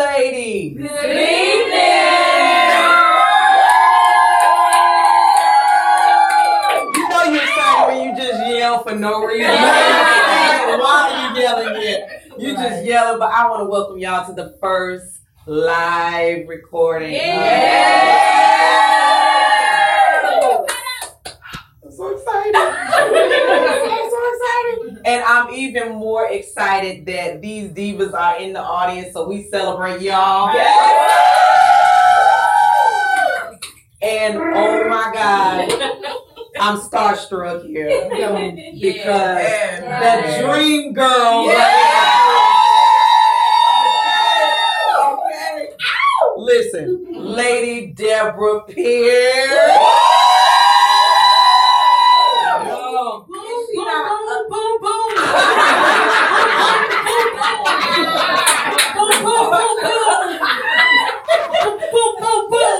ladies. Good evening. You know you're excited when you just yell for no reason. Why are you yelling yet? You just yelling, but I want to welcome y'all to the first live recording. I'm so excited. I'm so excited. And I'm even more excited that these divas are in the audience, so we celebrate y'all. Yes. And oh my God, I'm starstruck here because the dream girl. Listen, Lady Deborah Pierce. Oh, boom, boom, boom, boom, boom. Boom, boom, boom, boom. Boom, boom, boom.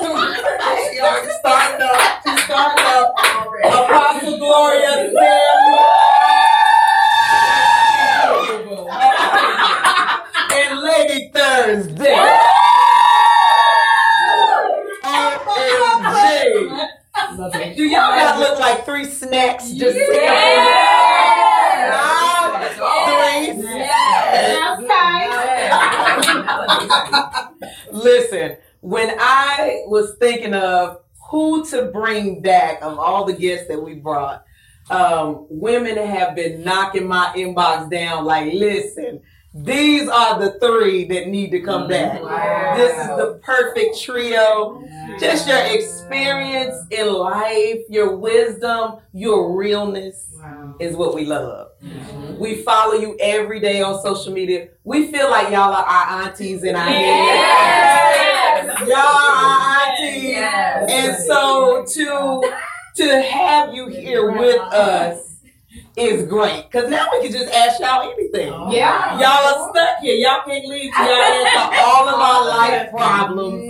She already started up. She started up already. Apostle Gloria Samuels. And Lady Thursday. Do y'all not look like three snacks just sitting three snacks. Listen, when I was thinking of who to bring back of all the guests that we brought, women have been knocking my inbox down like, listen, these are the three that need to come back. Wow. This is the perfect trio. Yeah. Just your experience in life, your wisdom, your realness is what we love. Mm-hmm. We follow you every day on social media. We feel like y'all are our aunties in our head. Y'all are aunties. Yes. And so to have you here with us is great, because now we can just ask y'all anything. Y'all are stuck here. Y'all can't leave till y'all answer all of our life problems.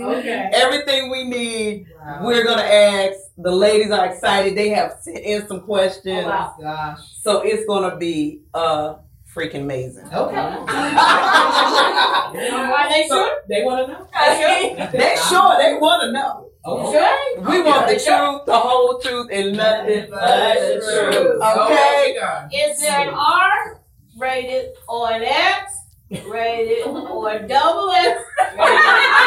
Everything we need, we're gonna ask. The ladies are excited. They have sent in some questions. Oh my gosh! So it's gonna be freaking amazing. Okay. Why they sure? They want to know. They sure. They want to know. Okay. We want the truth, the whole truth, and nothing but the truth. Okay. Is it an R rated or an X rated or double X rated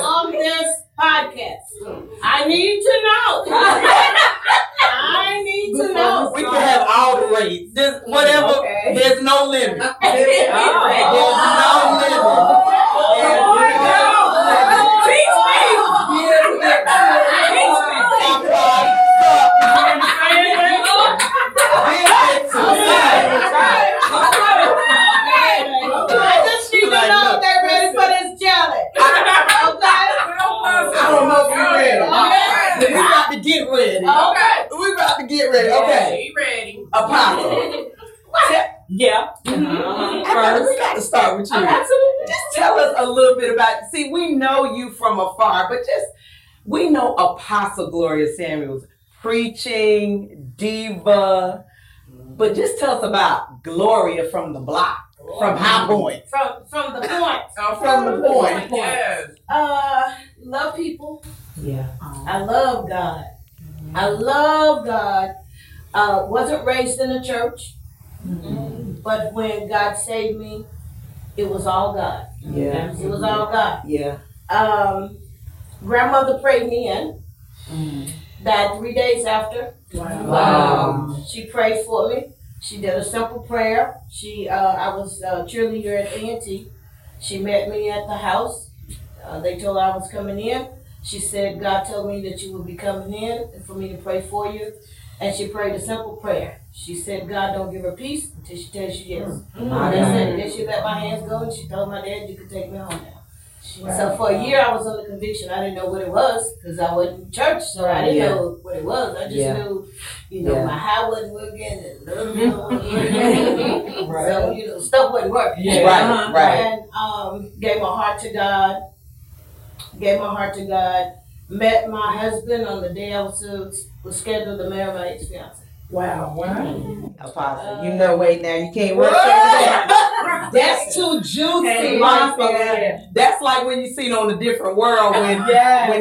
on this podcast? I need to know. I need to know. We can have all the rates. There's whatever. There's no limit. There's no limit. Ready? Okay. Ready. Apostle. First, we got to start with you. Just tell us a little bit about. See, we know you from afar, but just we know Apostle Gloria Samuels, preaching diva, but just tell us about Gloria from the block, from High Point, from the point, from the point. Yes. Love people. Yeah. I love God. I love God. Wasn't raised in a church, but when God saved me, it was all God. Yeah, it was all God. Yeah. Grandmother prayed me in. Died 3 days after. Wow. She prayed for me. She did a simple prayer. She, I was a cheerleader at A&T. She met me at the house. They told her I was coming in. She said, God told me that you would be coming in and for me to pray for you. And she prayed a simple prayer. She said, God don't give her peace until she tells you yes. Then she let my hands go and she told my dad, you can take me home now. Wow. So for a year I was under conviction. I didn't know what it was because I wasn't in church, so I didn't know what it was. I just knew, you know, my high wasn't working and so, you know, stuff wasn't working. And gave my heart to God. Met my husband on the day I was scheduled to marry my ex-fiance. Wow. Apostle, you know, wait now, you can't rush that. That's That's too juicy. That's like when you seen on A Different World when Dwayne.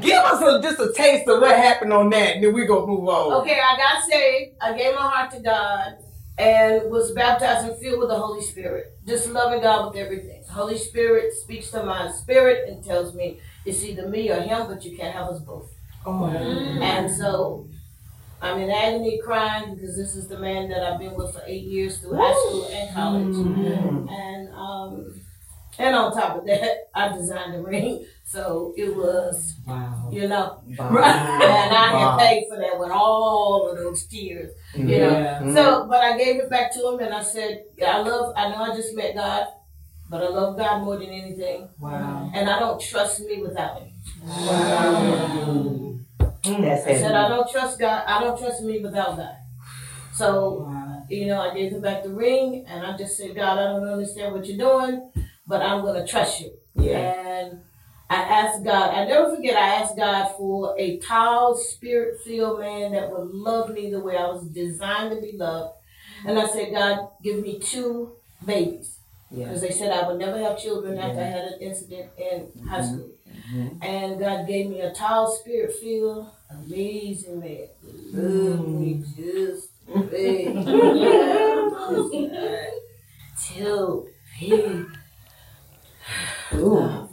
Give us just a taste of what happened on that, and then we're going to move on. Okay, I got saved. I gave my heart to God and was baptized and filled with the Holy Spirit. Just loving God with everything. The Holy Spirit speaks to my spirit and tells me, it's either me or him, but you can't have us both. Oh. Mm. And so I'm in agony crying because this is the man that I've been with for 8 years through high school and college. Mm. And on top of that, I designed the ring. So it was, and I had paid for that with all of those tears, you know. So, but I gave it back to him and I said, I know I just met God, but I love God more than anything. Wow. And I don't trust me without him. Wow. That's it. I said, I don't trust God. I don't trust me without God. So, I gave him back the ring and I just said, God, I don't understand what you're doing, but I'm going to trust you. Yeah. And I asked God, I never forget, I asked God for a tall, spirit-filled man that would love me the way I was designed to be loved. And I said, God, give me 2 babies. Because they said I would never have children after I had an incident in high school. Mm-hmm. And God gave me a tall, spirit-filled, amazing man. Love me just big. Till he loved.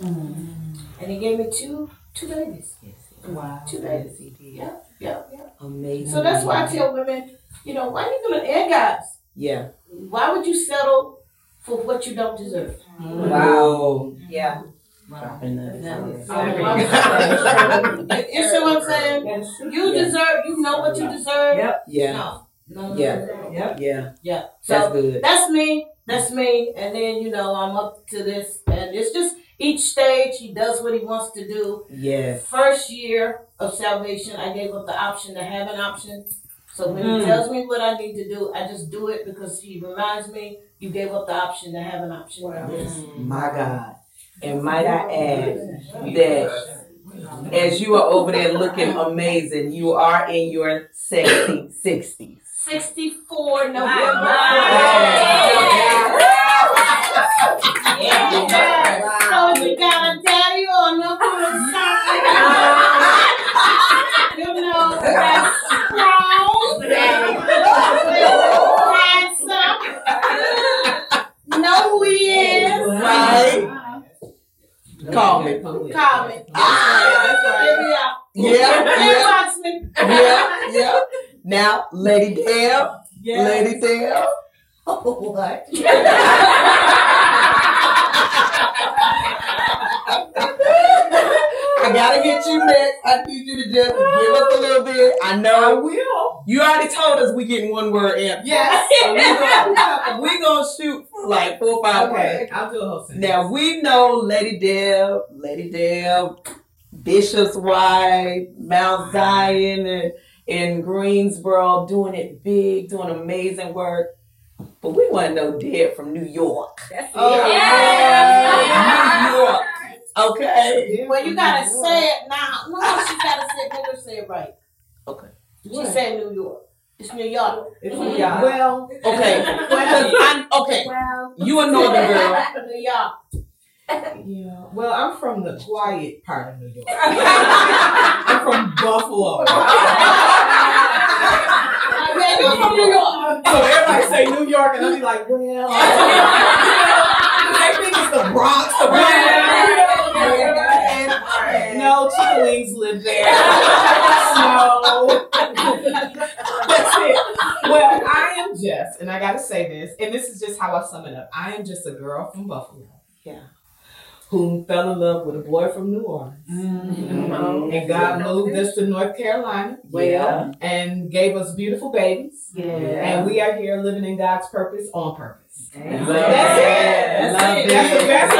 Mm-hmm. And he gave me 2 babies. Yes. Wow. 2 babies. Yes, he did. Yep. Amazing. So that's why I tell women, why are you going to end guys? Yeah. Why would you settle for what you don't deserve? Wow. Yeah. Wow. You see what I'm saying? You deserve, you know what you deserve. Yep. Yeah. No. Yeah. So that's good. That's me. And then, I'm up to this. And it's just each stage, he does what he wants to do. Yes. First year of salvation, I gave up the option to have an option. So when he tells me what I need to do, I just do it because he reminds me, you gave up the option to have an option. Wow. My God. And might I add that as you are over there looking amazing, you are in your sexy 60s. 64 November. Wow. So you got a daddy or no something. That's strong. Know who he is. Right. Call me. Yeah. Now, Lady Dale. Oh, what? I gotta get you next. I need you to just give us a little bit. I know. I will. You already told us we're getting 1 word in. Yes. So we're going to shoot for like 4 or 5 words. I'll do a whole sentence. Now we know Lady Dale, Bishop's wife, Mount Zion, and in Greensboro, doing it big, doing amazing work. But we want to know Deb from New York. That's it. New York. Okay. Well, you gotta say it now. No, she gotta say it right. Okay. She said New York. It's New York. It's New York. Well, okay. Well, you a northern girl. New York. Yeah. Well, I'm from the quiet part of New York. I'm from Buffalo. You're from New York. So everybody say New York, and I'll be like, well. I think it's the Bronx. No, chicklings live there. So that's it. Well, I am just, and I gotta say this, and this is just how I sum it up. I am just a girl from Buffalo. Yeah. Who fell in love with a boy from New Orleans. Mm-hmm. And God moved us to North Carolina. Well, and gave us beautiful babies. Yeah. And we are here living in God's purpose on purpose. Amen. That's it. That's the best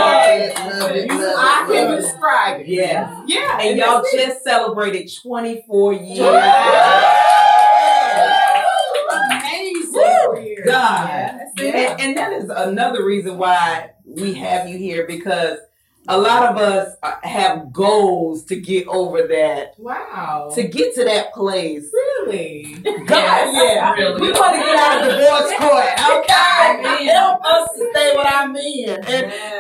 way I can describe it. Yeah. Yeah. And y'all just celebrated 24 years. Yeah. Amazing. Woo. God. Yeah. And that is another reason why we have you here, because A lot of us have goals to get over that. Wow. To get to that place. Really? God, yeah. Really. We want to get out of the divorce court. Okay. Help us to stay with our men.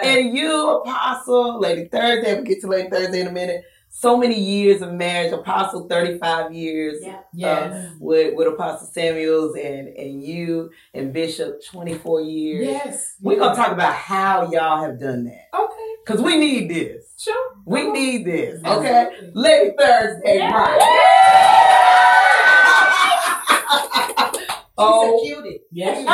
And you, Apostle, Lady Thursday, we'll get to Lady Thursday in a minute. So many years of marriage, Apostle 35 years with Apostle Samuels and you and Bishop 24 years. Yes. We're going to talk about how y'all have done that. Okay. Because we need this. Sure. We need this. Okay. Absolutely. Lady Thursday. Yeah. Right. Oh, she's a cutie. Yes, she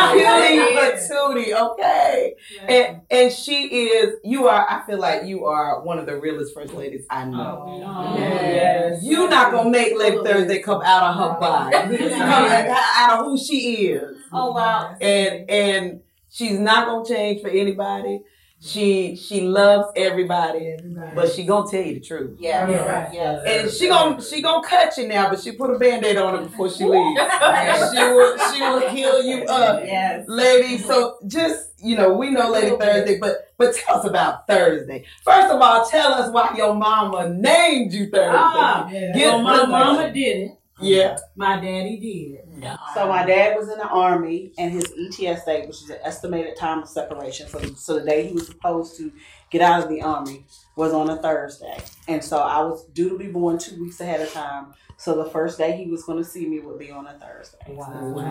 is. Cutie, okay. Yeah. And she is, I feel like you are one of the realest first ladies I know. Oh, yes. You're not going to make Lady Thursday come out of her body. Out of who she is. Oh, wow. And she's not going to change for anybody. She loves everybody, but she gonna tell you the truth. Yeah. And she gonna cut you now, but she put a Band-Aid on it before she leaves. She will heal you up, lady. So just we know Lady Thursday, but tell us about Thursday. First of all, tell us why your mama named you Thursday. My mama did it. Yeah, my daddy did. No. So my dad was in the Army, and his ETS date, which is an estimated time of separation, so the day he was supposed to get out of the Army was on a Thursday, and so I was due to be born 2 weeks ahead of time. So the first day he was going to see me would be on a Thursday. Wow.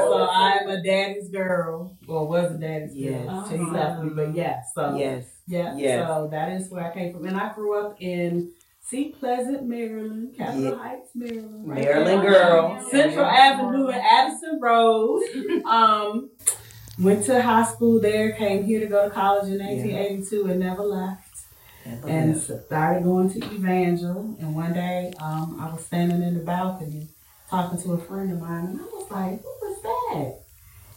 So I'm a daddy's girl, or was a daddy's girl. So he left me, but so that is where I came from, and I grew up in. See, Pleasant, Maryland, Capitol Heights, Maryland. Right Maryland there. Girl. Central Avenue and Addison Road. Went to high school there, came here to go to college in 1982 and never left. And started going to Evangel. And one day I was standing in the balcony talking to a friend of mine. And I was like, what was that?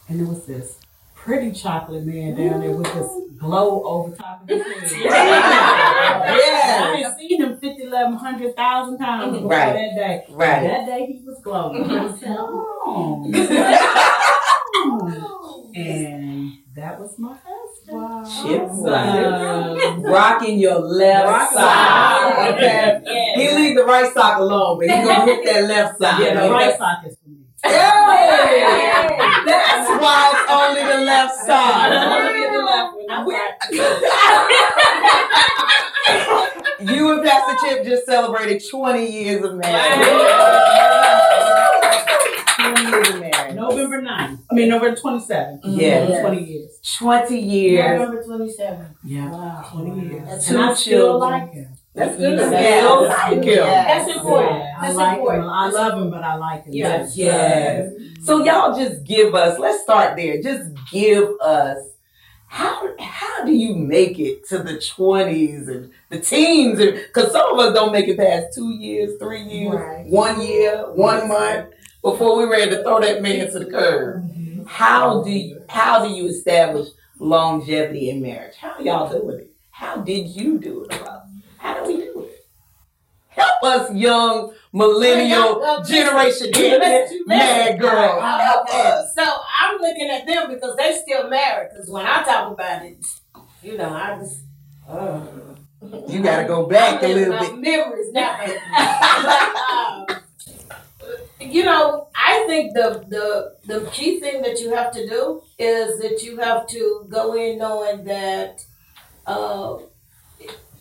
And it was this pretty chocolate man down there with this glow over top of his head. I had seen him 50, 11, 100,000 times before that day. Right. That day he was glowing. I was like, oh. And that was my husband. Wow. Rocking your left side. Okay. Yeah. He leave the right sock alone, but he's going to hit that left side. Yeah, the right sock is for me. That's why it's only the left side. You and Pastor Chip just celebrated 20 years of marriage. 20 years of marriage. November 9th. I mean, November 27th. Yeah. 20 years. 20 years. November 27th. Yeah. Wow. 20 years. That's and I still like him. That's good. That's important. That's important. I love him, but I like him. Yes. So y'all just give us, let's start there. Just give us. How do you make it to the 20s and the teens? Because some of us don't make it past 2 years, 3 years, 1 year, 1 month before we're ready to throw that man to the curb. Mm-hmm. How do you establish longevity in marriage? How are y'all doing it? How did you do it? How do we do it? Help us, young millennial generation, mad girl. Help us. So I'm looking at them because they still married. Because when I talk about it, I just. You gotta go back a little bit. Memories now. I think the key thing that you have to do is that you have to go in knowing that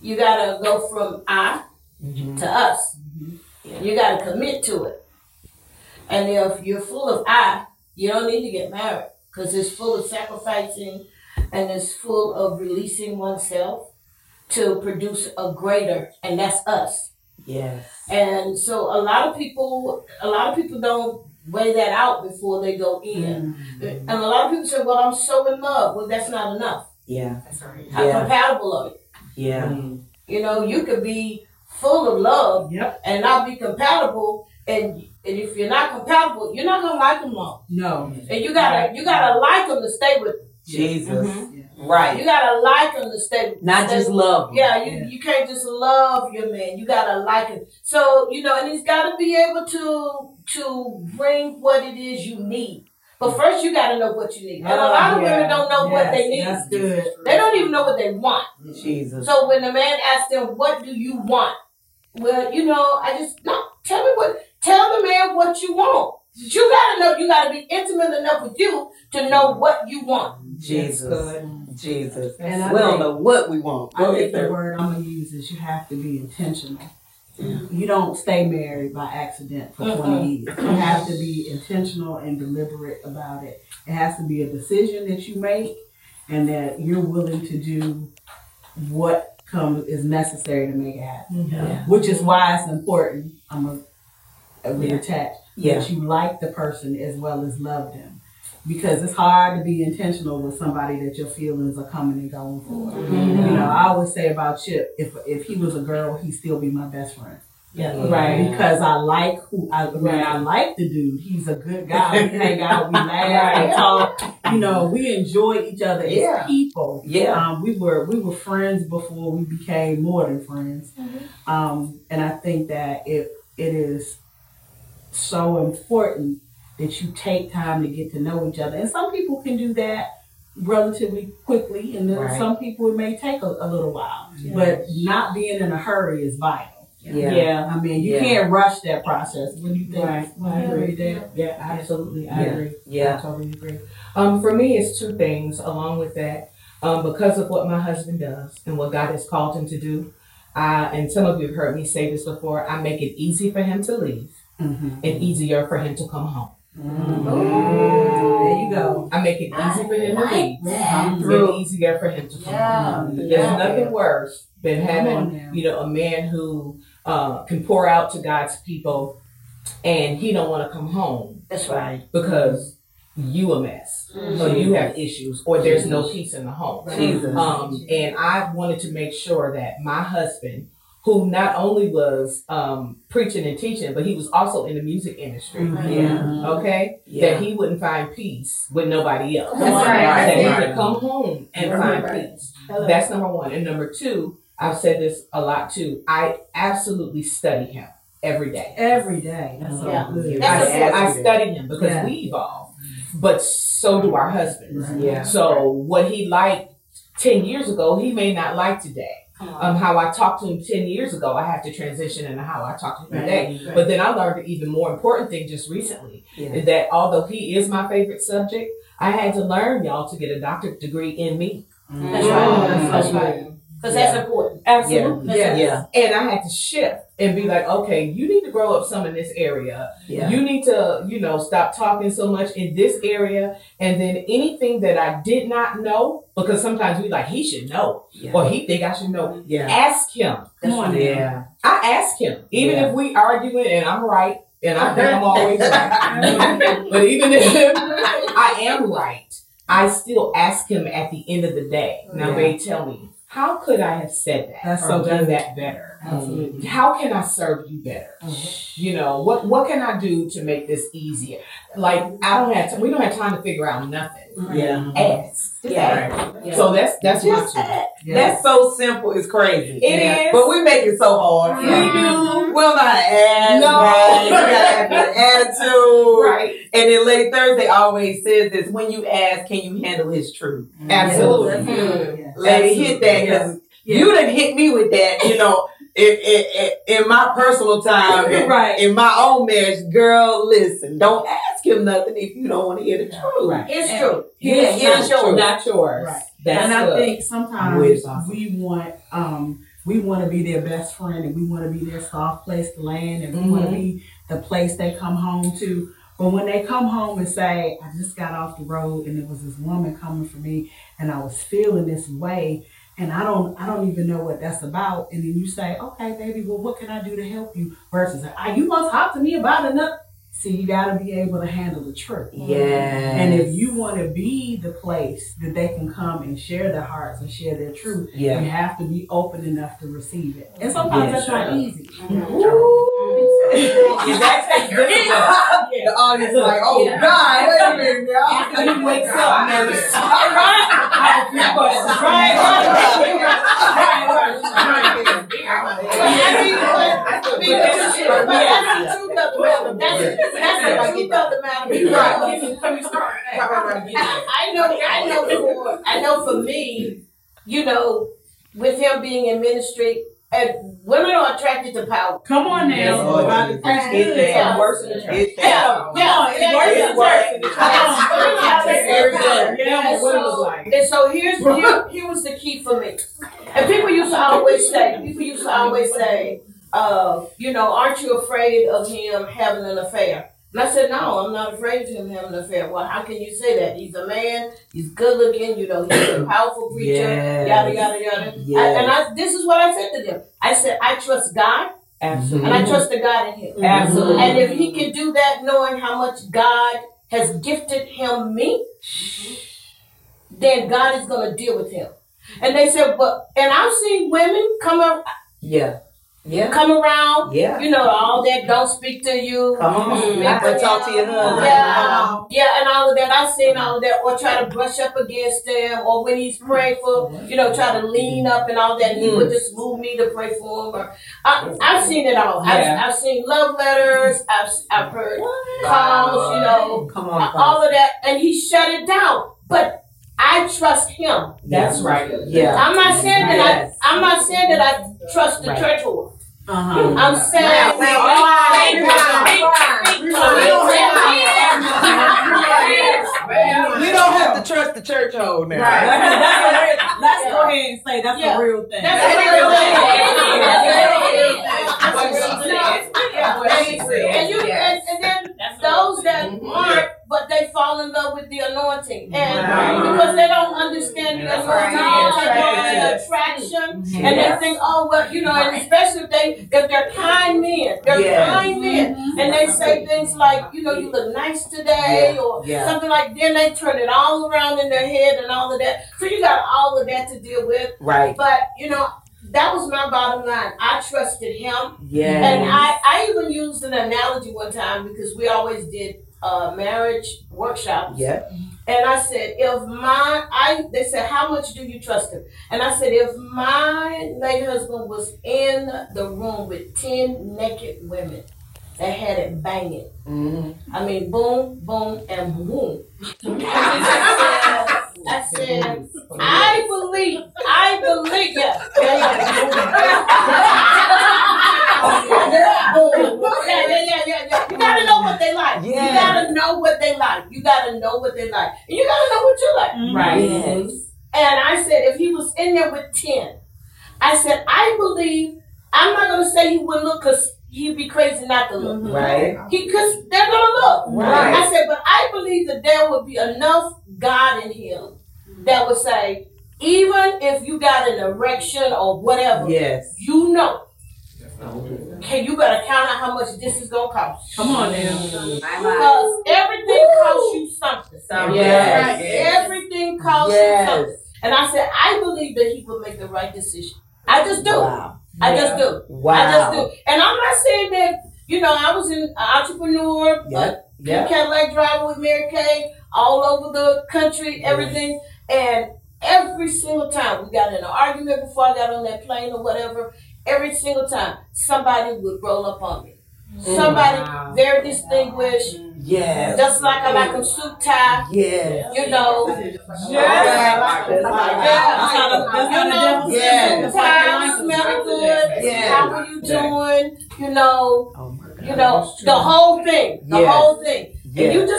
you gotta go from I. Mm-hmm. To us. Mm-hmm. Yeah. You got to commit to it. And if you're full of I, you don't need to get married because it's full of sacrificing and it's full of releasing oneself to produce a greater, and that's us. Yes. And so a lot of people don't weigh that out before they go in. Mm-hmm. And a lot of people say, well, I'm so in love. Well, that's not enough. Yeah. That's right. How compatible are you? Yeah. Mm-hmm. You could be full of love and not be compatible, and if you're not compatible, you're not gonna like them long. No, and you gotta like them to stay with them. Jesus, right? You gotta like them to stay with them. Not just love. Yeah, you can't just love your man. You gotta like him. So and he's gotta be able to bring what it is you need. But first, you got to know what you need. And a lot of women don't know what they need. That's good. They don't even know what they want. Jesus. So when the man asks them, what do you want? Well, you know, tell the man what you want. You got to know, you got to be intimate enough with you to know what you want. Jesus. And I don't know what we want. I think the word I'm going to use is you have to be intentional. Mm-hmm. You don't stay married by accident for 20 years. You have to be intentional and deliberate about it. It has to be a decision that you make and that you're willing to do what is necessary to make it happen. Mm-hmm. Yeah. Which is why it's important, that you like the person as well as love them. Because it's hard to be intentional with somebody that your feelings are coming and going for. Mm-hmm. You know, I always say about Chip, if he was a girl, he'd still be my best friend. Yeah. Right. Because I like I like the dude. He's a good guy. We hang out, we laugh, we talk. You know, we enjoy each other as people. Yeah. We were friends before we became more than friends. Mm-hmm. And I think that it is so important that you take time to get to know each other. And some people can do that relatively quickly, and then some people it may take a little while. Yeah. But not being in a hurry is vital. Yeah. I mean, you can't rush that process. What do you think? Right. Well, I agree with that. Yeah, absolutely. I agree. Yeah. I totally agree. For me, it's two things along with that. Because of what my husband does and what God has called him to do, and some of you have heard me say this before, I make it easy for him to leave and easier for him to come home. Mm-hmm. There you go. I make it easy for him to leave. It's easier for him to come home. There's nothing worse than having a man who can pour out to God's people and he don't want to come home. That's right. Because you a mess, or you have issues, or there's no peace in the home. Jesus. And I wanted to make sure that my husband, who not only was preaching and teaching, but he was also in the music industry. Mm-hmm. Okay? Yeah. That he wouldn't find peace with nobody else. That's right. That he could come home and find peace. That's number one. And number two, I've said this a lot too, I absolutely study him every day. That's I study him because we evolve, but so do our husbands. Right. Yeah. So what he liked 10 years ago, he may not like today. How I talked to him 10 years ago, I have to transition into how I talk to him today. Right. But then I learned an even more important thing just recently, is that although he is my favorite subject, I had to learn, y'all, to get a doctorate degree in me. Mm-hmm. That's right. Because that's important. Absolutely. Yeah. And I had to shift and be like, okay, you need to grow up some in this area. Yeah. You need to, stop talking so much in this area. And then anything that I did not know, because sometimes we like, he should know, or he think I should know. Yeah. Ask him. Come on. Yeah. I ask him. Even if we arguing and I'm right, and I think I'm always right. But even if I am right, I still ask him at the end of the day. Now, they tell me, how could I have said that? That's or done that better? Absolutely. How can I serve you better? Mm-hmm. What can I do to make this easier? Like we don't have time to figure out nothing. Right. Yeah. Ask. Yeah. Right. So that's just my two. That's so simple. It's crazy. It is. But we make it so hard. Yeah. We do. We'll not ask. No. Right. We gotta have an attitude. Right. And then Lady Thursday always says this: when you ask, can you handle his truth? Mm-hmm. Absolutely. Mm-hmm. Yeah. Lady, hit that because you done hit me with that. In my personal time, in my own marriage, girl, listen, don't ask him nothing if you don't want to hear the truth. Right. It's true. It's true. Not yours. Right. I think sometimes we want to be their best friend, and we want to be their soft place to land, and we want to be the place they come home to. But when they come home and say, I just got off the road and there was this woman coming for me and I was feeling this way, and I don't even know what that's about. And then you say, okay, baby, well, what can I do to help you? Versus, you must talk to me about enough. See, you got to be able to handle the truth. Yes. And if you want to be the place that they can come and share their hearts and share their truth, you have to be open enough to receive it. And sometimes that's not easy. The audience is like, God, wait a minute, y'all. After he wakes up, nervous. All right. I have a few questions. Right. That's the truth of the matter. That's the truth of the matter. Right. Let me start. I know for me, you know, with him being in ministry, women are attracted to power. Come on now. It's worse than the And so here was the key for me. And people used to always say, you know, aren't you afraid of him having an affair? And I said, no, I'm not afraid of him having an affair. Well, how can you say that? He's a man. He's good looking. You know, he's a powerful preacher. Yes. Yada, yada, yada. Yes. This is what I said to them. I said, I trust God. Absolutely. And I trust the God in him. Absolutely. And if he can do that, knowing how much God has gifted him me, then God is going to deal with him. And they said, and I've seen women come up. Yeah. Yeah. Come around, yeah. You know, all that, don't speak to you. Come on, I can talk to your husband. Yeah, and all of that. I've seen all of that, or try to brush up against him, or when he's praying for, you know, try to lean up and all that. He would just move me to pray for him. Or, I've seen it all. Yeah. I've seen love letters. I've heard calls, you know, come on, all of that. And he shut it down. But I trust him. That's right. Yeah. I'm not saying that I trust the church whore. Uh-huh. I'm saying we don't have to trust the church whore now. Right. Let's go ahead and say that's a real thing. That's a real thing. That's what she said. Yeah, what she said. And then those that aren't, but they fall in love with the anointing. And because they don't understand the anointing, the attraction, and they think, oh, well, you know, and especially if they're kind men, and they say things like, you know, you look nice today, or something like, then they turn it all around in their head and all of that. So you got all of that to deal with. Right. But, you know, that was my bottom line. I trusted him. Yes. And I even used an analogy one time because we always did marriage workshops. Yeah. And I said, they said, how much do you trust him? And I said, if my late husband was in the room with 10 naked women that had it banging, I mean, boom, boom, and boom. I said, I believe. Yeah. You gotta know what they like. Yeah. And you gotta know what you like. Mm-hmm. Right. Yes. And I said, if he was in there with 10, I said, I believe, I'm not gonna say he would look because he'd be crazy not to look. Mm-hmm. Right. Because they're gonna look. Right. I said, but I believe that there would be enough God in him that would say, even if you got an erection or whatever, you know. Okay, you better count out how much this is gonna cost. Come on now. Because everything costs you something. Yes. Right? Everything costs you something. And I said, I believe that he will make the right decision. I just do. Wow. I just do. And I'm not saying that, you know, I was an entrepreneur, Cadillac driver with Mary Kay, all over the country, everything. And every single time we got in an argument before I got on that plane or whatever, every single time somebody would roll up on me. Somebody very distinguished. Yes. Just like I like a suit tie. Yes. You know. Yes. Yeah. You know. Yes. Tie, smell good. Yes. How are you doing? You know. Oh my God. You know, the whole thing. Yes. And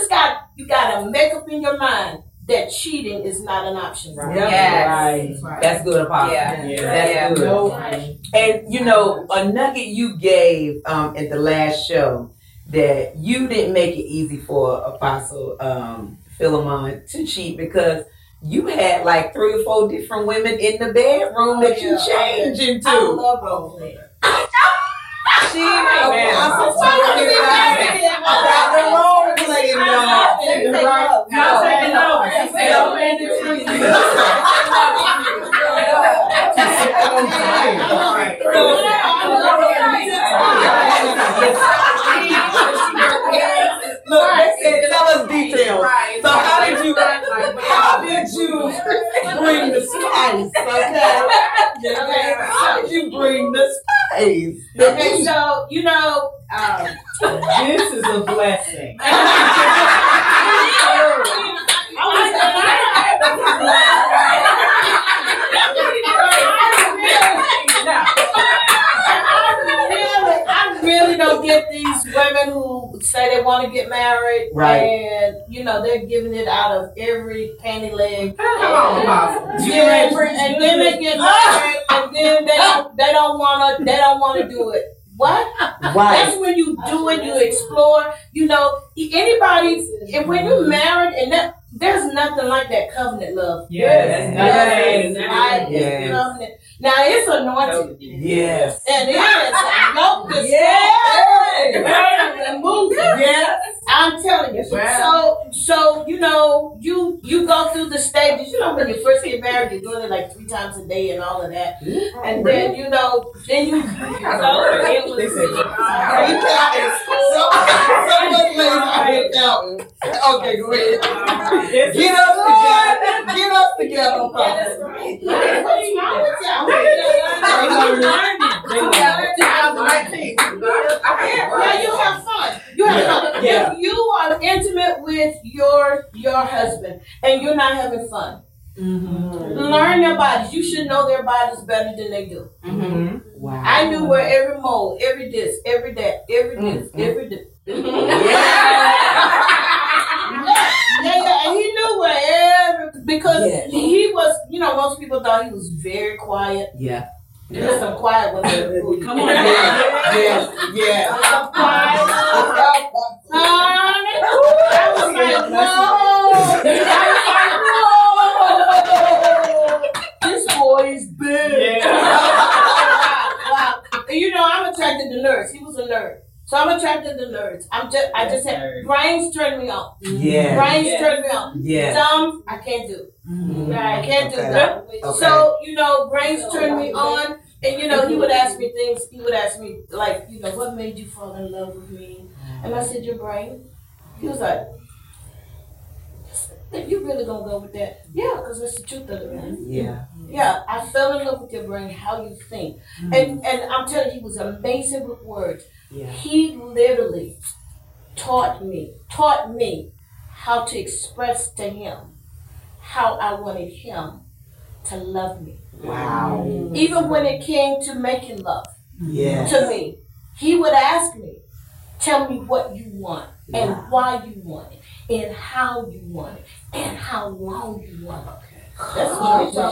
you gotta make up in your mind that cheating is not an option. Right. Yes. Right. That's good, Apostle. Yeah. That's good. No. And, you know, a nugget you gave at the last show that you didn't make it easy for Apostle Philemon to cheat because you had like 3 or 4 different women in the bedroom that you changed into. I love role play. She Apostle about the role play, y'all. Look, tell us details. So how did you bring the spice? Okay. How did you bring the spice? Okay, so you know, this is a blessing. I really don't get these women who say they want to get married, right, and you know they're giving it out of every panty leg. And then they get married, and then they don't want to do it. What? Right. That's when you do it. You explore. You know, anybody. And when you're married, and that, there's nothing like that covenant love. Yes. Yes. Yes. Yes. Covenant. Now it's anointed. Yes. And it is. Nope. Yes. I'm telling you. Wow. So you know, you go through the stages. You know, when you first get married, you're doing it like 3 times a day and all of that. Mm-hmm. And then you know, then you. Okay, go ahead. Get us together. What's wrong with y'all? You have fun. If you are intimate with your husband and you're not having fun, mm-hmm. Learn their bodies. You should know their bodies better than they do. Mm-hmm. Wow. I knew where every mole, every disc, every that, every disc, mm-hmm. every disc. Mm-hmm. Yeah, he knew where every, because he was, you know, most people thought he was very quiet. Yeah. There's some quiet ones. Come on. Yeah. Some quiet ones. I was like, no. This boy is big. Yeah. Wow. And you know, I'm attracted to nerds. He was a nerd. So I'm attracted to nerds. I just had brains turn me on. Yeah. Yeah. Some I can't do. Mm-hmm. I can't do that. Okay. So, you know, brains turned me on. And, you know, he would ask me, like, you know, what made you fall in love with me? And I said, your brain. He was like, you really gonna go with that? Yeah, because that's the truth of it, man. Yeah. Yeah, I fell in love with your brain, how you think. Mm-hmm. And I'm telling you, he was amazing with words. Yeah. He literally taught me how to express to him how I wanted him to love me. Wow. Even when it came to making love to me, he would ask me, tell me what you want and why you want it and how you want it and how long you want it. That's what it's on.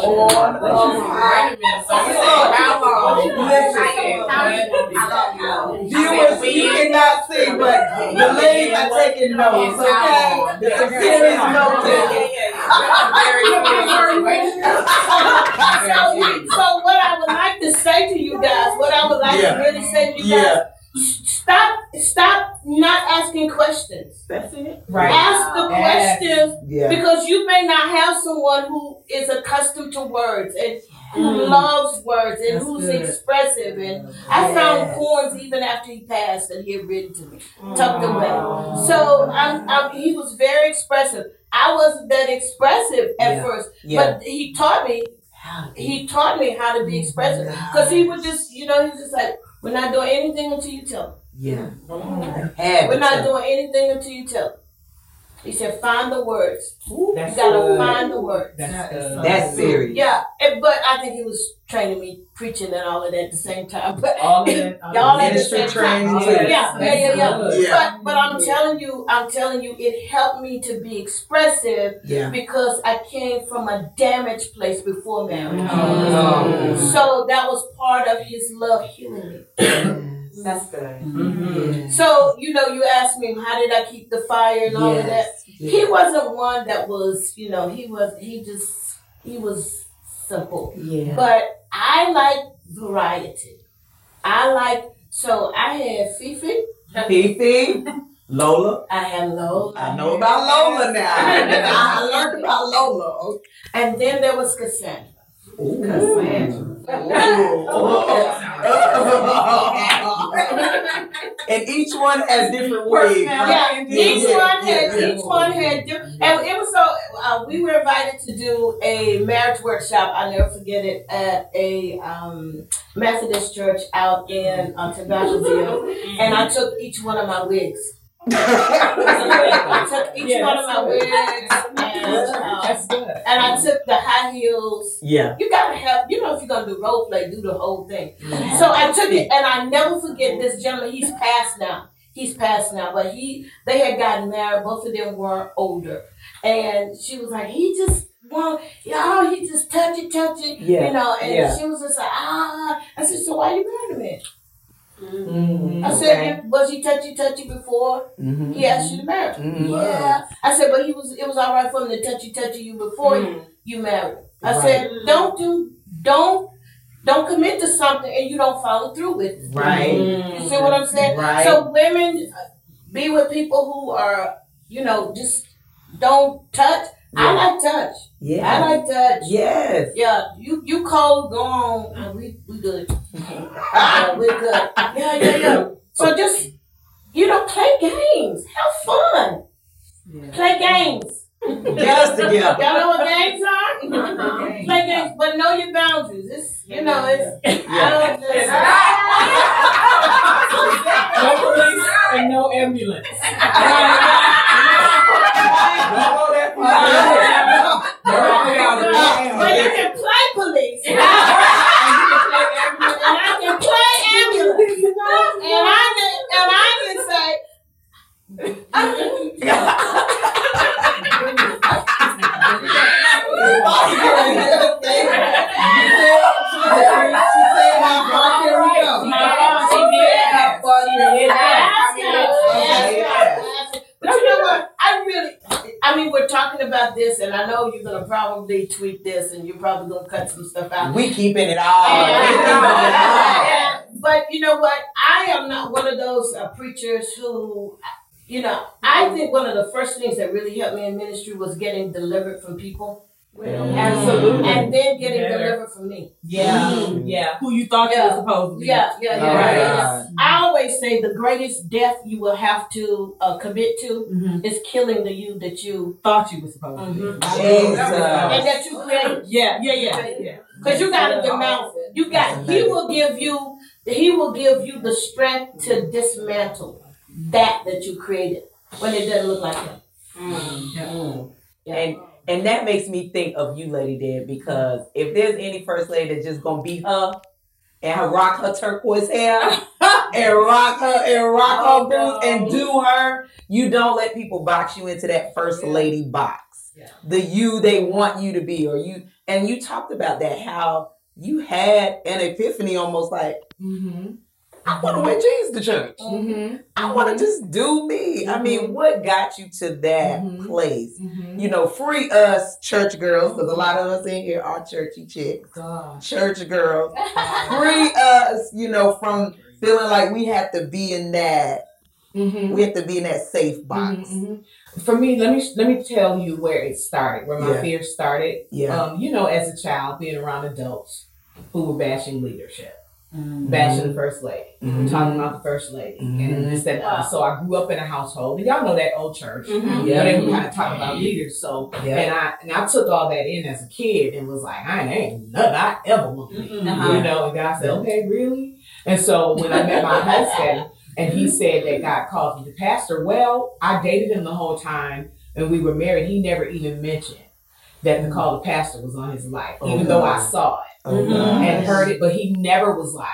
Viewers, you cannot see, but the ladies are taking notes, okay? It's a serious note taking. So what I would like to say to you guys, stop not asking questions. That's it. Right. Ask the questions because you may not have someone who is accustomed to words and who loves words and who's expressive. And I found poems even after he passed that he had written to me, tucked away. So he was very expressive. I wasn't that expressive at first, but he taught me how to be expressive because he would just, you know, he was just like, we're not doing anything until you tell me. Yeah. We're not doing anything until you tell me. He said, find the words. That's, you gotta find the words. That's serious. Yeah. But I think he was training me, preaching and all of that at the same time. But all of that, all at the same time. But I'm telling you, it helped me to be expressive because I came from a damaged place before marriage. Mm-hmm. So that was part of his love healing me. That's good. Mm-hmm. Yeah. So, you know, you asked me, how did I keep the fire and all of that? Yes. He wasn't one that was, you know, he was simple. Yeah. But I like variety. So I had Fifi. Lola. I had Lola. I know about Lola now. I learned about Lola. And then there was Cassandra. Ooh. Cassandra. And each one has different ways. Right? Each one had different. And it was so. We were invited to do a marriage workshop. I'll never forget it at a Methodist church out in Tobacco Hill, and I took each one of my wigs. I took each one of my wigs and I took the high heels. Yeah. You gotta have, you know, if you're gonna do role play, do the whole thing. Mm-hmm. So I took it, and I never forget this gentleman. He's passed now. But they had gotten married. Both of them were older, and she was like, he just touch it, you know. And she was just like, I said, so why you married him? Mm-hmm. I said, was he touchy before he asked you to marry? Mm-hmm. Yeah. I said, but it was all right for him to touchy you before you married. I said, don't commit to something and you don't follow through with it. Right. Mm-hmm. You see what I'm saying? Right. So women, be with people who are, you know, just don't touch. Yeah. I like touch. Yes. Yeah. You cold, go on. We good. We're good. Yeah. So just, you know, play games. Have fun. Yeah. Play games. Get us together. Y'all know what games are? Uh-huh. Play games, but know your boundaries. It's, you know, it's. Yeah. No police and no ambulance. But you can play police. And I can play ambulance. And I can say But you know what? We're talking about this, and I know you're going to probably tweet this, and you're probably going to cut some stuff out. We keeping it all. But you know what? I am not one of those preachers who, you know, I think one of the first things that really helped me in ministry was getting delivered from people. Absolutely. And then getting delivered from me. Yeah. Mm-hmm. Yeah. Who you thought you were supposed to be. Right. I always say the greatest death you will have to commit to is killing the you that you thought you were supposed to be. Jesus. And that you created. Yeah. Because you got to demount. He will give you the strength to dismantle that you created when it doesn't look like him. And that makes me think of you, Lady Deb, because if there's any first lady that's just gonna be her and rock her turquoise hair and rock her boots and do her, you don't let people box you into that first lady box. Yeah. The you they want you to be, or you. And you talked about that, how you had an epiphany, almost like I want to wear jeans to church. I want to just do me. I mean, what got you to that place? You know, free us church girls, because a lot of us in here are churchy chicks. God. Church girls. Free us, you know, from feeling like we have to be in that. We have to be in that safe box. For me, let me tell you where it started, where my fear started. Yeah. You know, as a child, being around adults who were bashing leadership. Bashing the first lady, talking about the first lady, and this that. So I grew up in a household, and y'all know that old church. They were kind of talking about leaders. So and I took all that in as a kid and was like, I ain't nothing I ever want to be, you know. And God said, okay, really? And so when I met my husband, and he said that God called me to pastor. Well, I dated him the whole time, and we were married. He never even mentioned that the call to pastor was on his life, even though I saw it. And heard it, but he never was like,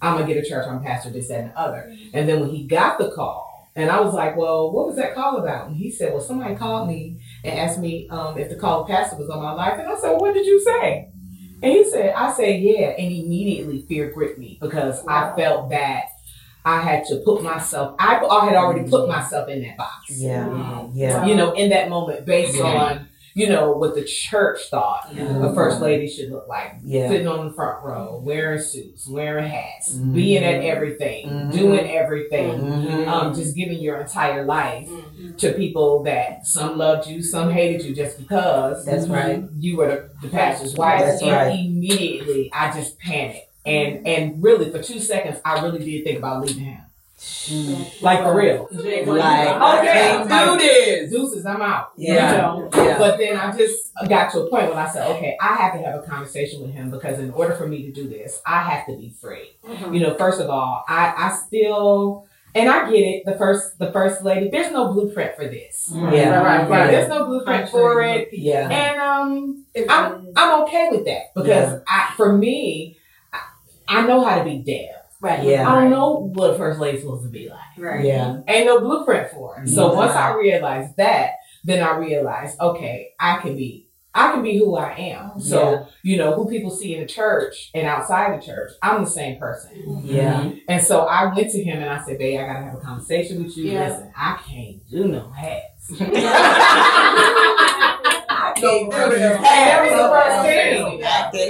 I'm going to get a church, I'm pastor, this, that, and the other. And then when he got the call, and I was like, well, what was that call about? And he said, well, somebody called me and asked me if the call to pastor was on my life. And I said, well, what did you say? And he said, I said, yeah. And immediately fear gripped me, because I felt that I had to put myself, I had already put myself in that box. You know, in that moment, based on you know, what the church thought a first lady should look like. Yeah. Sitting on the front row, wearing suits, wearing hats, being at everything, doing everything, just giving your entire life to people that some loved you, some hated you just because you were the pastor's wife. That's and immediately I just panicked. And really for 2 seconds, I really did think about leaving him. Like for real. Like, okay, do this. Deuces, I'm out. Yeah. You know? But then I just got to a point when I said, okay, I have to have a conversation with him, because in order for me to do this, I have to be free. You know, first of all, I still And I get it. The first lady. There's no blueprint for this. Mm-hmm. Yeah, right. There's no blueprint for it. Yeah, and I'm okay with that because I know how to be Deb. Right. Yeah. I don't know what first lady's supposed to be like. Right. Yeah. Ain't no blueprint for it. So once I realized that, then I realized, okay, I can be who I am. So, you know, who people see in the church and outside the church, I'm the same person. Yeah. Mm-hmm. And so I went to him and I said, babe, I got to have a conversation with you. Yeah. Listen, I can't do no hats. I can't do no hats. That was the first thing.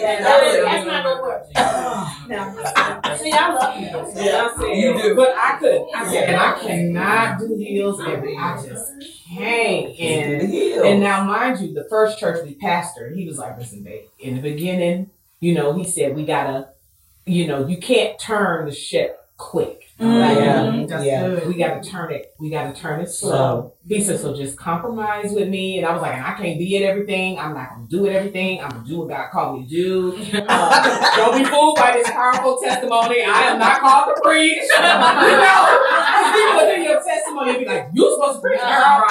That's not going to work. No. See, I love you. That's what I said. You do. But I could. I said, and I cannot do heels. I just can't. And now, mind you, the first church we pastored, he was like, listen, babe, in the beginning, you know, he said, we gotta, you know, you can't turn the ship quick. Like, we gotta turn it slow. He said, so just compromise with me. And I was like, I can't be at everything. I'm not gonna do at everything. I'm gonna do what God called me to do. Don't be fooled by this powerful testimony. I am not called to preach. You know, people look at your testimony and be like, you're supposed to preach, girl.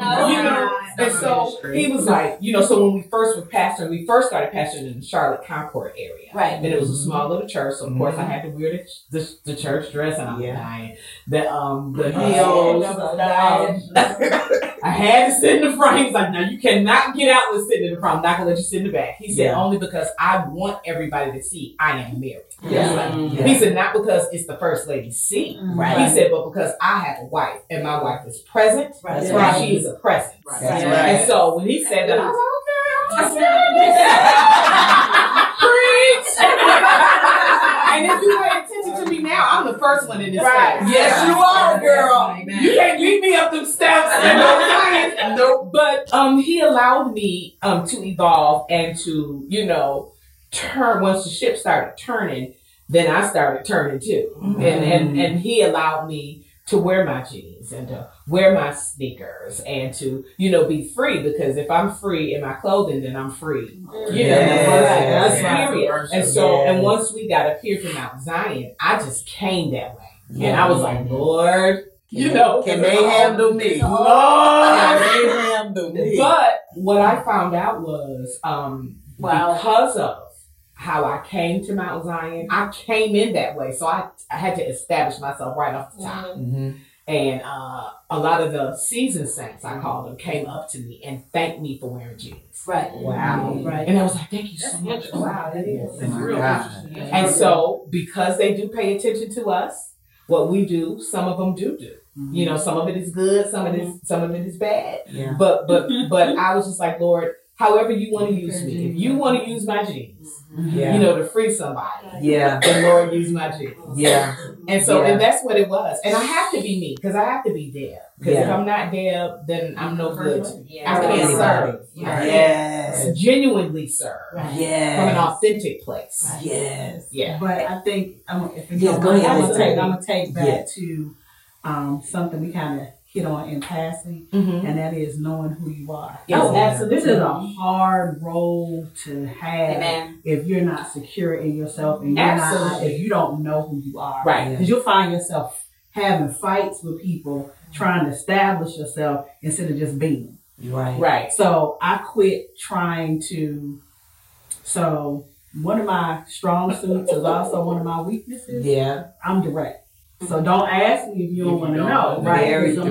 No, you know. And so he was like, you know, so when we first started pastoring in the Charlotte Concord area. Right. And it was a small little church. So, of course, I had to wear the church dress. And I'm dying. The heels. I had to sit in the front. He was like, no, you cannot get out with sitting in the front. I'm not going to let you sit in the back. He said, only because I want everybody to see I am married. Yeah. Like, he said, not because it's the first lady's seat. Right. He said, but because I have a wife and my wife is present. Right. That's right. She is a presence. Right. That's right. And so when he said that, I was like, okay, I'm just preach. And if you pay attention to me now, I'm the first one in this place. Yes, you are, girl. Amen. You can't beat me up them steps and no nope. But he allowed me to evolve and to, you know, turn. Once the ship started turning, then I started turning too. Mm-hmm. And he allowed me to wear my jeans and to wear my sneakers and to, you know, be free, because if I'm free in my clothing, then I'm free. You know, that's my. And so, and once we got up here from Mount Zion, I just came that way. Yeah. And I was like, Lord, you know. Can they handle me? Lord, can they handle me? But what I found out was, because of how I came to Mount Zion, I came in that way. So I had to establish myself right off the top. Mm-hmm. And a lot of the seasoned saints, I called them, came up to me and thanked me for wearing jeans. Right. Wow. Mm-hmm. Right. And I was like, thank you so much. Wow, that is. That's real interesting. And so because they do pay attention to us, what we do, some of them do. Mm-hmm. You know, some of it is good, some of it is bad. Yeah. But I was just like, Lord, however you want to use me. If you want to use my jeans, you know, to free somebody, the Lord used my jeans. Yeah. And so, and that's what it was. And I have to be me, because I have to be Deb. Because if I'm not Deb, then I'm no good. I can't serve. Yes. Genuinely serve. Yes. From an authentic place. Right. Yes. Yeah. But I think, I'm going to take back to something we kind of on in passing, and that is knowing who you are. Yes, absolutely. This is a hard role to have if you're not secure in yourself and you're not, if you don't know who you are. Right. Because you'll find yourself having fights with people trying to establish yourself instead of just being. Right. Right. So I quit trying to. So one of my strong suits is also one of my weaknesses. Yeah. I'm direct. So don't ask me if you don't want to know, right? I don't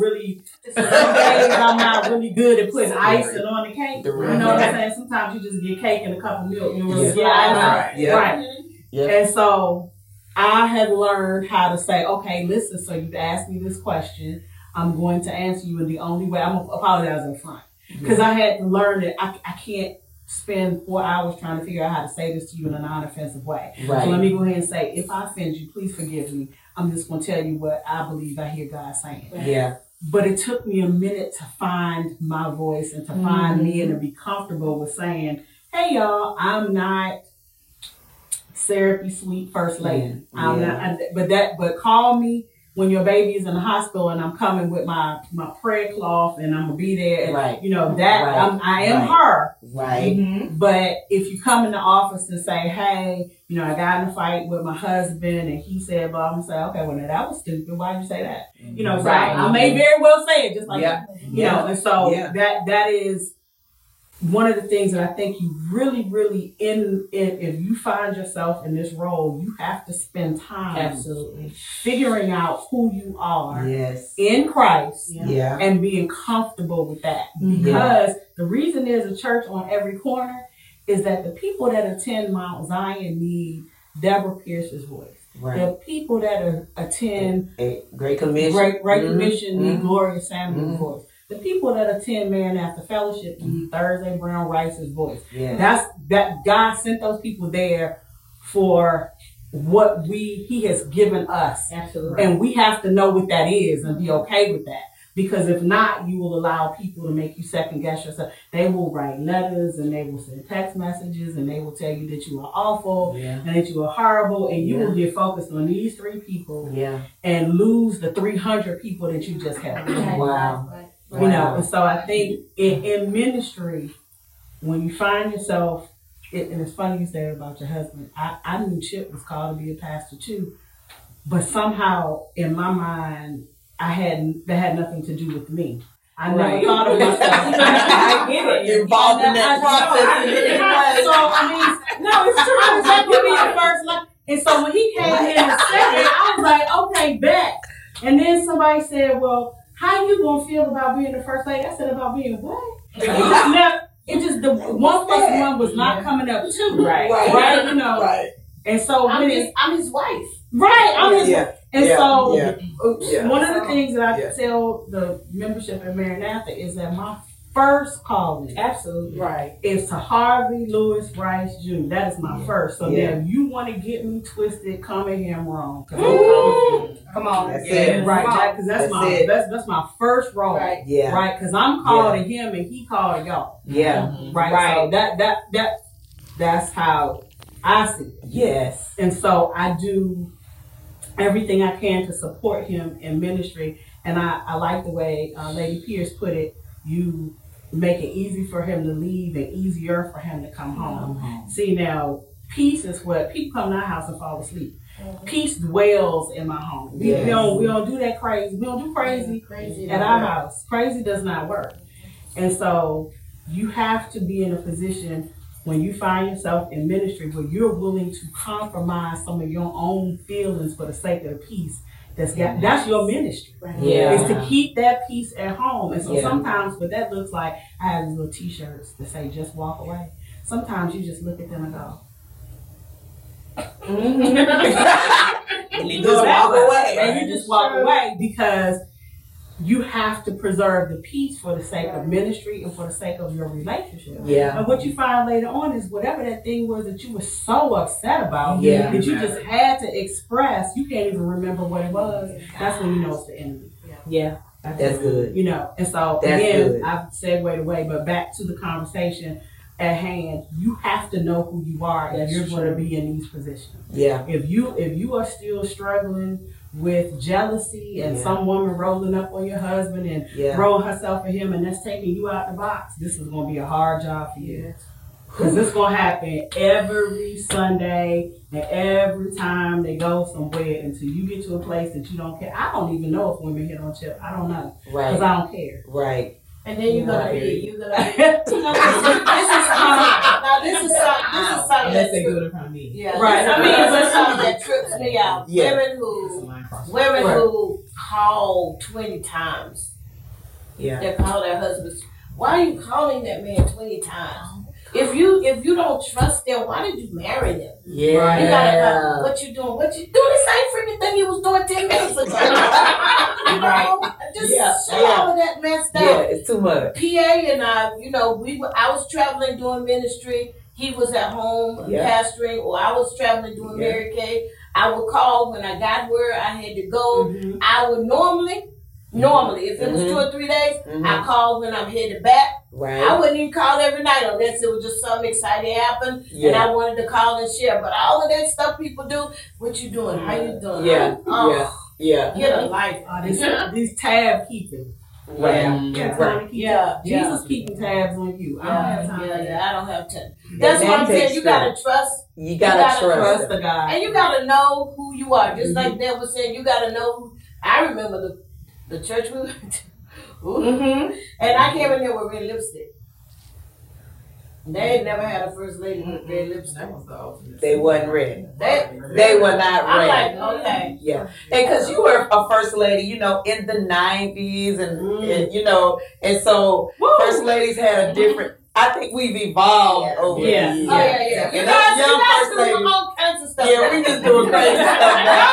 really, I'm not really good at putting icing on the cake. You know what I'm saying? Sometimes you just get cake and a cup of milk. You really And so I had learned how to say, okay, listen, so you've asked me this question. I'm going to answer you in the only way. I'm going to apologize in front. Because I had learned that I can't spend 4 hours trying to figure out how to say this to you in a non-offensive way. Right. So let me go ahead and say, if I offend you, please forgive me. I'm just going to tell you what I believe I hear God saying. Yeah. But it took me a minute to find my voice and to find me and to be comfortable with saying, hey, y'all, I'm not therapy suite first lady. I'm not, but call me when your baby's in the hospital and I'm coming with my prayer cloth and I'm gonna be there, right? You know that right. I am right. her, right? Mm-hmm. But if you come in the office and say, hey, you know, I got in a fight with my husband and he said, well, I'm gonna say, okay, well, now that was stupid. Why did you say that? Mm-hmm. You know, so right. I may very well say it, just like yeah. you yeah. know. And so yeah. that is one of the things that I think you really, really if you find yourself in this role, you have to spend time absolutely figuring out who you are yes. in Christ yeah. and being comfortable with that. Mm-hmm. Because yeah. the reason there's a church on every corner is that the people that attend Mount Zion need Deborah Pierce's voice. Right. The people that attend Great Commission, Great mm-hmm. Commission need mm-hmm. Gloria Samuels' mm-hmm. voice. The people that attend Man After Fellowship need Thursday Brown Rice's voice. Yeah. That God sent those people there for what He has given us. Absolutely. And we have to know what that is and be okay with that. Because if not, you will allow people to make you second guess yourself. They will write letters and they will send text messages and they will tell you that you are awful yeah. and that you are horrible, and you yeah. will get focused on these three people yeah. and lose the 300 people that you just had. Wow. You know, and so I think in ministry, when you find yourself, and it's funny you said about your husband, I knew Chip was called to be a pastor too, but somehow in my mind, that had nothing to do with me. I right. never thought of myself. I get it. Involved in that process. So, no, it's true. That could be the first line. And so when he came in and said it, I was like, okay, bet. And then somebody said, well, how you gonna feel about being the first lady? I said, about being what? It just the 1 plus 1 was not coming up 2, right? Right, you know. Right. And so I'm his wife, right? I'm his, yeah. and yeah. so yeah. one of the things that I yeah. tell the membership at Maranatha is that my first calling, absolutely right, is to Harvey Lewis Rice Jr. That is my yeah. first. So yeah. now if you want to get me twisted, come in here wrong. Come on, that's yeah. it. Right, because that's my first role. Right, yeah, right, because I'm called yeah. to him and he called to y'all. Yeah, mm-hmm. right. So that's how I see it. Yes, and so I do everything I can to support him in ministry, and I like the way Lady Pierce put it. You make it easy for him to leave and easier for him to come home. Mm-hmm. See, now peace is what people come to our house and fall asleep. Mm-hmm. Peace dwells in my home. Yes. We don't do that crazy. We don't do crazy at our house. Crazy does not work. And so you have to be in a position when you find yourself in ministry where you're willing to compromise some of your own feelings for the sake of peace. That's your ministry. Right? Yeah. It's to keep that peace at home. And so yeah. sometimes what that looks like, I have these little t-shirts that say just walk away. Sometimes you just look at them and go, and you just walk away. And you just walk away because you have to preserve the peace for the sake of ministry and for the sake of your relationship. Yeah. And what you find later on is whatever that thing was that you were so upset about yeah. that you just had to express, you can't even remember what it was. That's when you know it's the enemy. Yeah. yeah. That's good. You know, and so that's again, good. I've segued away, but back to the conversation at hand, you have to know who you are if you're going to be in these positions. Yeah. If you are still struggling with jealousy and yeah. some woman rolling up on your husband and yeah. throwing herself at him, and that's taking you out the box, this is going to be a hard job for you. Because this is going to happen every Sunday and every time they go somewhere until you get to a place that you don't care. I don't even know if women hit on Chip. I don't know. Right. Because I don't care. Right. And then you're gonna be, this is something that's good from me. Yeah, right. I mean, it's something that trips me out. Yeah. Women who call 20 times. Yeah. They call their husbands. Why are you calling that man 20 times? If you don't trust them, why did you marry them? Yeah. Right. You gotta know what you doing. What you do the same freaking thing you was doing 10 minutes ago. You know? Right. Just shut all of that mess down. Yeah, it's too much. PA and I, you know, I was traveling doing ministry. He was at home pastoring, or I was traveling doing Mary Kay. I would call when I got where I had to go. Mm-hmm. I would normally, if it was 2 or 3 days, I called when I'm headed back. Right. I wouldn't even call every night unless it was just something exciting happened and I wanted to call and share. But all of that stuff people do, what you doing? How you doing? Yeah. Yeah. Get a life. This tab keeping. Jesus keeping tabs on you. I don't have time. That's what I'm saying. You gotta trust. You gotta trust the God, and you gotta know who you are. Just like Deborah said, you gotta know. I remember the church we went to, and I came in there with red lipstick. They never had a first lady with red lipstick. They wasn't red. They were not red. I'm like, okay. Yeah. And because you were a first lady, you know, in the 90s and you know, and so first ladies had a different, I think we've evolved over the years. Oh, yeah. You guys do all kinds of stuff. Yeah, we just doing crazy stuff now.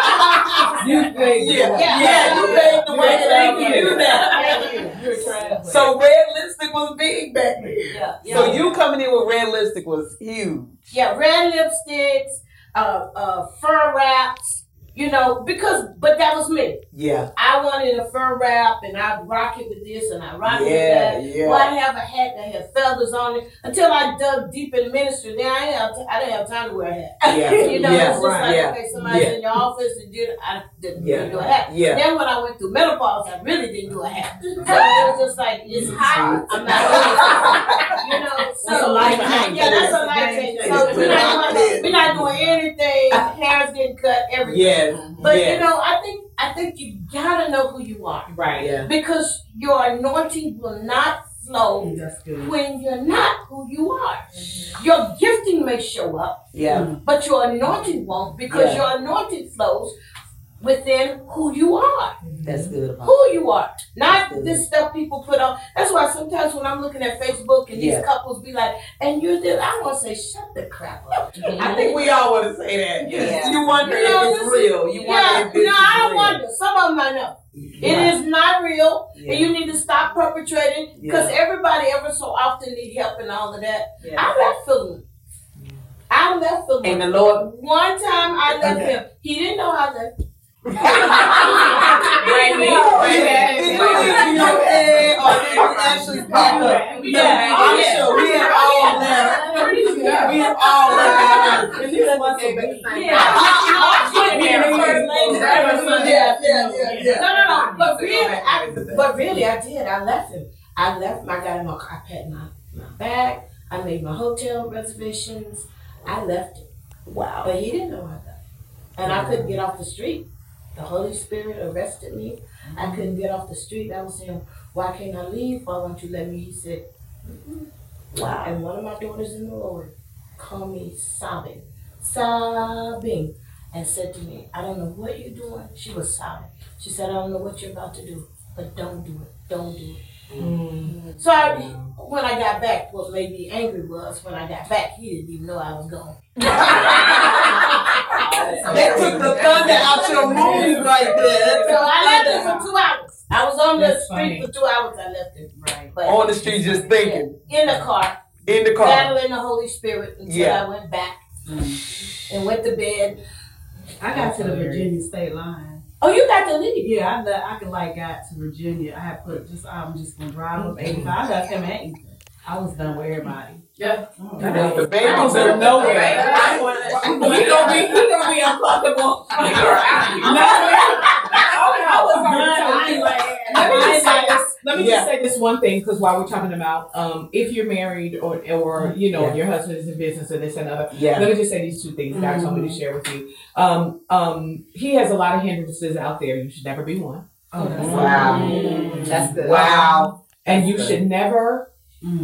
You crazy. Yeah, you made the way that I can do that. So red lipstick was big back then. Yeah. So you coming in with red lipstick was huge. Yeah, red lipsticks, fur wraps, you know, but that was me. Yeah. I wanted a fur wrap, and I'd rock it with this, and I'd rock it with that. Yeah. Well, I'd have a hat that had feathers on it until I dug deep in ministry. Then I didn't have time to wear a hat. Yeah. You know, it's just okay, somebody's in your office and didn't do a hat. Yeah. Then when I went through menopause, I really didn't do a hat. So it was just like, it's hot. I'm not doing it. You know, so that's a life change. So we're not doing anything. Hair's getting cut, everything. Yeah. But, you know, I think you gotta know who you are, right? Yeah. Because your anointing will not flow when you're not who you are. Mm-hmm. Your gifting may show up, but your anointing won't, because your anointing flows within who you are. That's good. Who you are, not this stuff people put on. That's why sometimes when I'm looking at Facebook and these couples be like, "And you're this," I want to say, "Shut the crap up." Mm-hmm. I think we all want to say that. Yeah. You wonder if it's real. I wonder. Some of them I know. It is not real, and you need to stop perpetrating, because everybody ever so often need help and all of that. Yeah. I left Philip. And the Lord. One time I left him. He didn't know how to. But really, I did. I left him. I left. I got him. I packed my bag. I made my hotel reservations. I left him. Wow. But he didn't know I left him, and I couldn't get off the street. The Holy Spirit arrested me. Mm-hmm. I couldn't get off the street. I was saying, "Why can't I leave? Why won't you let me?" He said, "Wow." And one of my daughters in the Lord called me sobbing, and said to me, "I don't know what you're doing." She was sobbing. She said, "I don't know what you're about to do, but don't do it. Don't do it." Mm-hmm. So when I got back, what made me angry was when I got back, he didn't even know I was gone. They took the thunder out your mood right there. So I left him for 2 hours. I was on the street for 2 hours. I left him. Right. But on the street, just thinking. In the car. Battling the Holy Spirit until I went back and went to bed. I got to the Virginia state line. Oh, you got to leave? Yeah, I got to Virginia. I'm just gonna drive up 85. I left him at Ethan. I was done with everybody. Yeah. The baby's in nowhere. He gonna be uncomfortable. Let me just say this one thing, because while we're talking about if you're married or you know your husband is in business or this and other, let me just say these two things that I told me to share with you. He has a lot of hindrances out there. You should never be one. Oh, wow. That's good. Wow. And you should never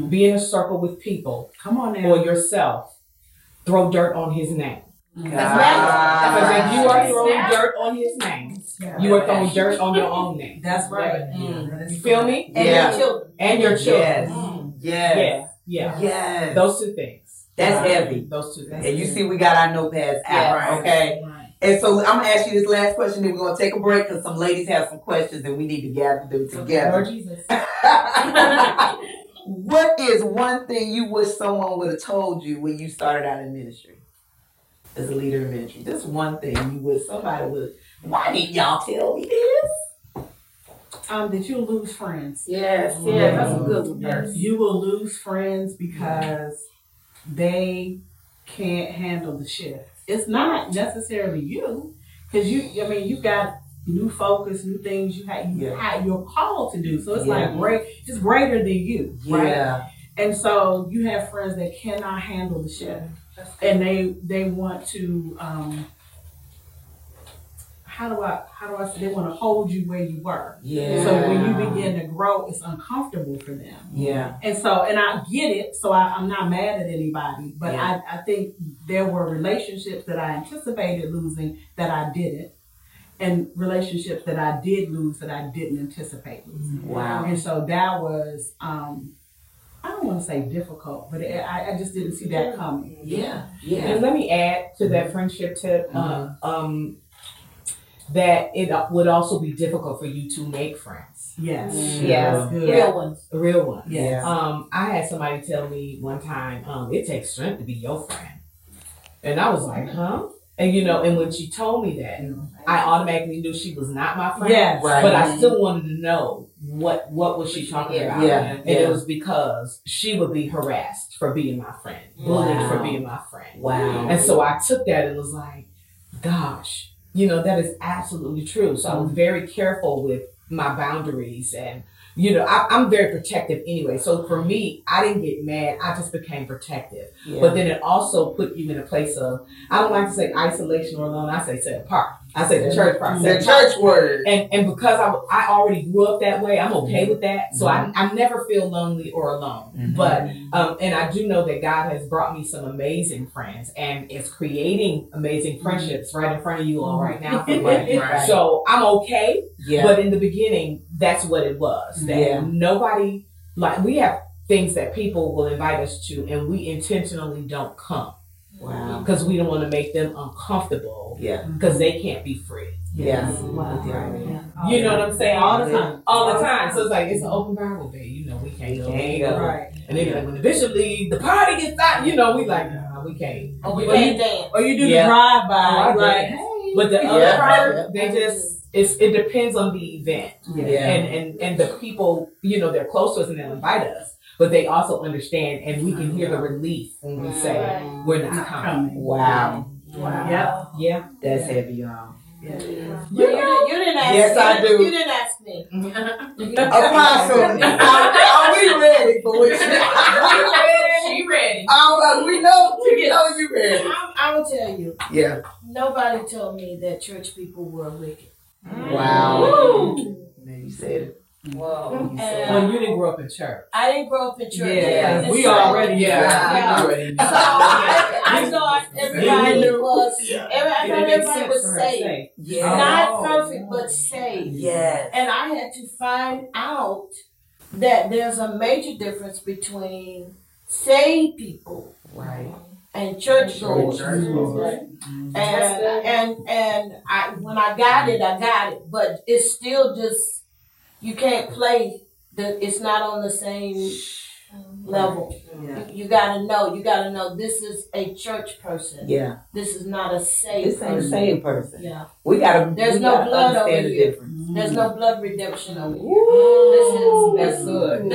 be in a circle with people. Come on now. Or yourself. Throw dirt on his name. Because if you are throwing dirt on his name, you are throwing dirt on your own name. That's right. Mm. You feel me? And your children. Yes. Those two things. That's heavy. Those two things. And you see, we got our notepads out. Right. Okay. Right. And so I'm going to ask you this last question, then we're going to take a break, because some ladies have some questions and we need to gather them together. Lord Jesus. What is one thing you wish someone would have told you when you started out in ministry? As a leader in ministry. This one thing you wish somebody would. Why didn't y'all tell me this? Did you lose friends? Yes. Yeah, that's a good one. Yes. You will lose friends because they can't handle the shift. It's not necessarily you. Because you got new focus, new things you had, you're called to do. So it's like it's greater than you, right? And so you have friends that cannot handle the shift, and they want to how do I say they want to hold you where you were. Yeah. So when you begin to grow, it's uncomfortable for them. Yeah. And so, and I get it. So I'm not mad at anybody, but I think there were relationships that I anticipated losing that I didn't, and relationships that I did lose that I didn't anticipate losing. Wow. And so that was. I don't want to say difficult, but I just didn't see that coming. Yeah, yeah. And let me add to that friendship tip that it would also be difficult for you to make friends. Yes, yes, good. Real ones. Yes. I had somebody tell me one time, it takes strength to be your friend, and I was like, huh? And you know, and when she told me that, I automatically knew she was not my friend. Yes. Right. But I still wanted to know what was she talking about. Yeah. And it was because she would be harassed for being my friend, bullied for being my friend. Wow. And so I took that and was like, gosh, you know, that is absolutely true. So I was very careful with my boundaries, and you know, I'm very protective anyway. So for me, I didn't get mad. I just became protective. Yeah. But then it also put you in a place of, I don't like to say isolation or alone. I say set apart. I say the church part. The church word. And because I already grew up that way, I'm okay with that. So I never feel lonely or alone. Mm-hmm. But, and I do know that God has brought me some amazing friends and is creating amazing friendships right in front of you all right now. Right. So I'm okay. Yeah. But in the beginning, that's what it was. That nobody, like, we have things that people will invite us to and we intentionally don't come. Wow. Because we don't want to make them uncomfortable. Yeah. Because they can't be free. Yeah. Wow. Yeah. You know what I'm saying? All the time. So it's like, it's an open Bible day. You know, we can't go. Right. And then like, when the bishop leaves, the party gets out. You know, we like, nah, we can't. Or we can't dance. Or you do the drive-by. Like, hey. But the other part, they just... It depends on the event and the people, you know, they're close to us and they'll invite us, but they also understand and we can hear the relief when we say we're not coming. Wow. Yeah. That's heavy, y'all. Yeah. You didn't ask me. Yes, I do. You didn't ask me. Apostle, are we ready for what she ready. We know you ready. I will tell you. Yeah. Nobody told me that church people were wicked. Wow. Man, you said it. Whoa. Well, you didn't grow up in church. I didn't grow up in church. Yeah. We already. So I thought everybody was. I thought everybody was saved. Yeah. Not perfect, but saved. Yeah. And I had to find out that there's a major difference between saved people. Right. And churchgoers, and I when I got it, but it's still just you can't play. It's not on the same level. Yeah. You gotta know. This is a church person. Yeah. This is not a saved. This ain't the same person. Yeah. There's no blood over here. Mm-hmm. There's no blood redemption over here. This is good.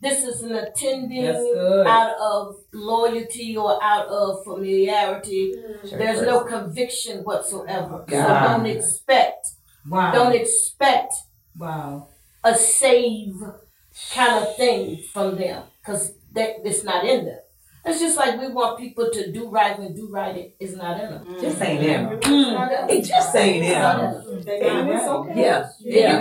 This is an attending out of loyalty or out of familiarity. Sure. There's no conviction whatsoever. God. So don't expect a save kind of thing from them because it's not in them. It's just like we want people to do right when do right is not in them. Just ain't in them. It just ain't in them. It's okay. Yeah. You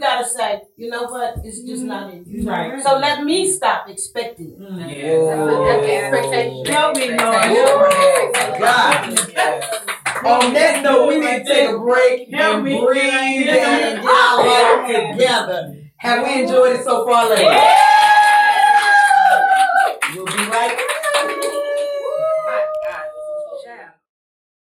gotta say, you know what? It's just not in you. Right. So let me stop expecting it. On that note, we need to take a break and breathe and get our life together. Have we enjoyed it so far, ladies?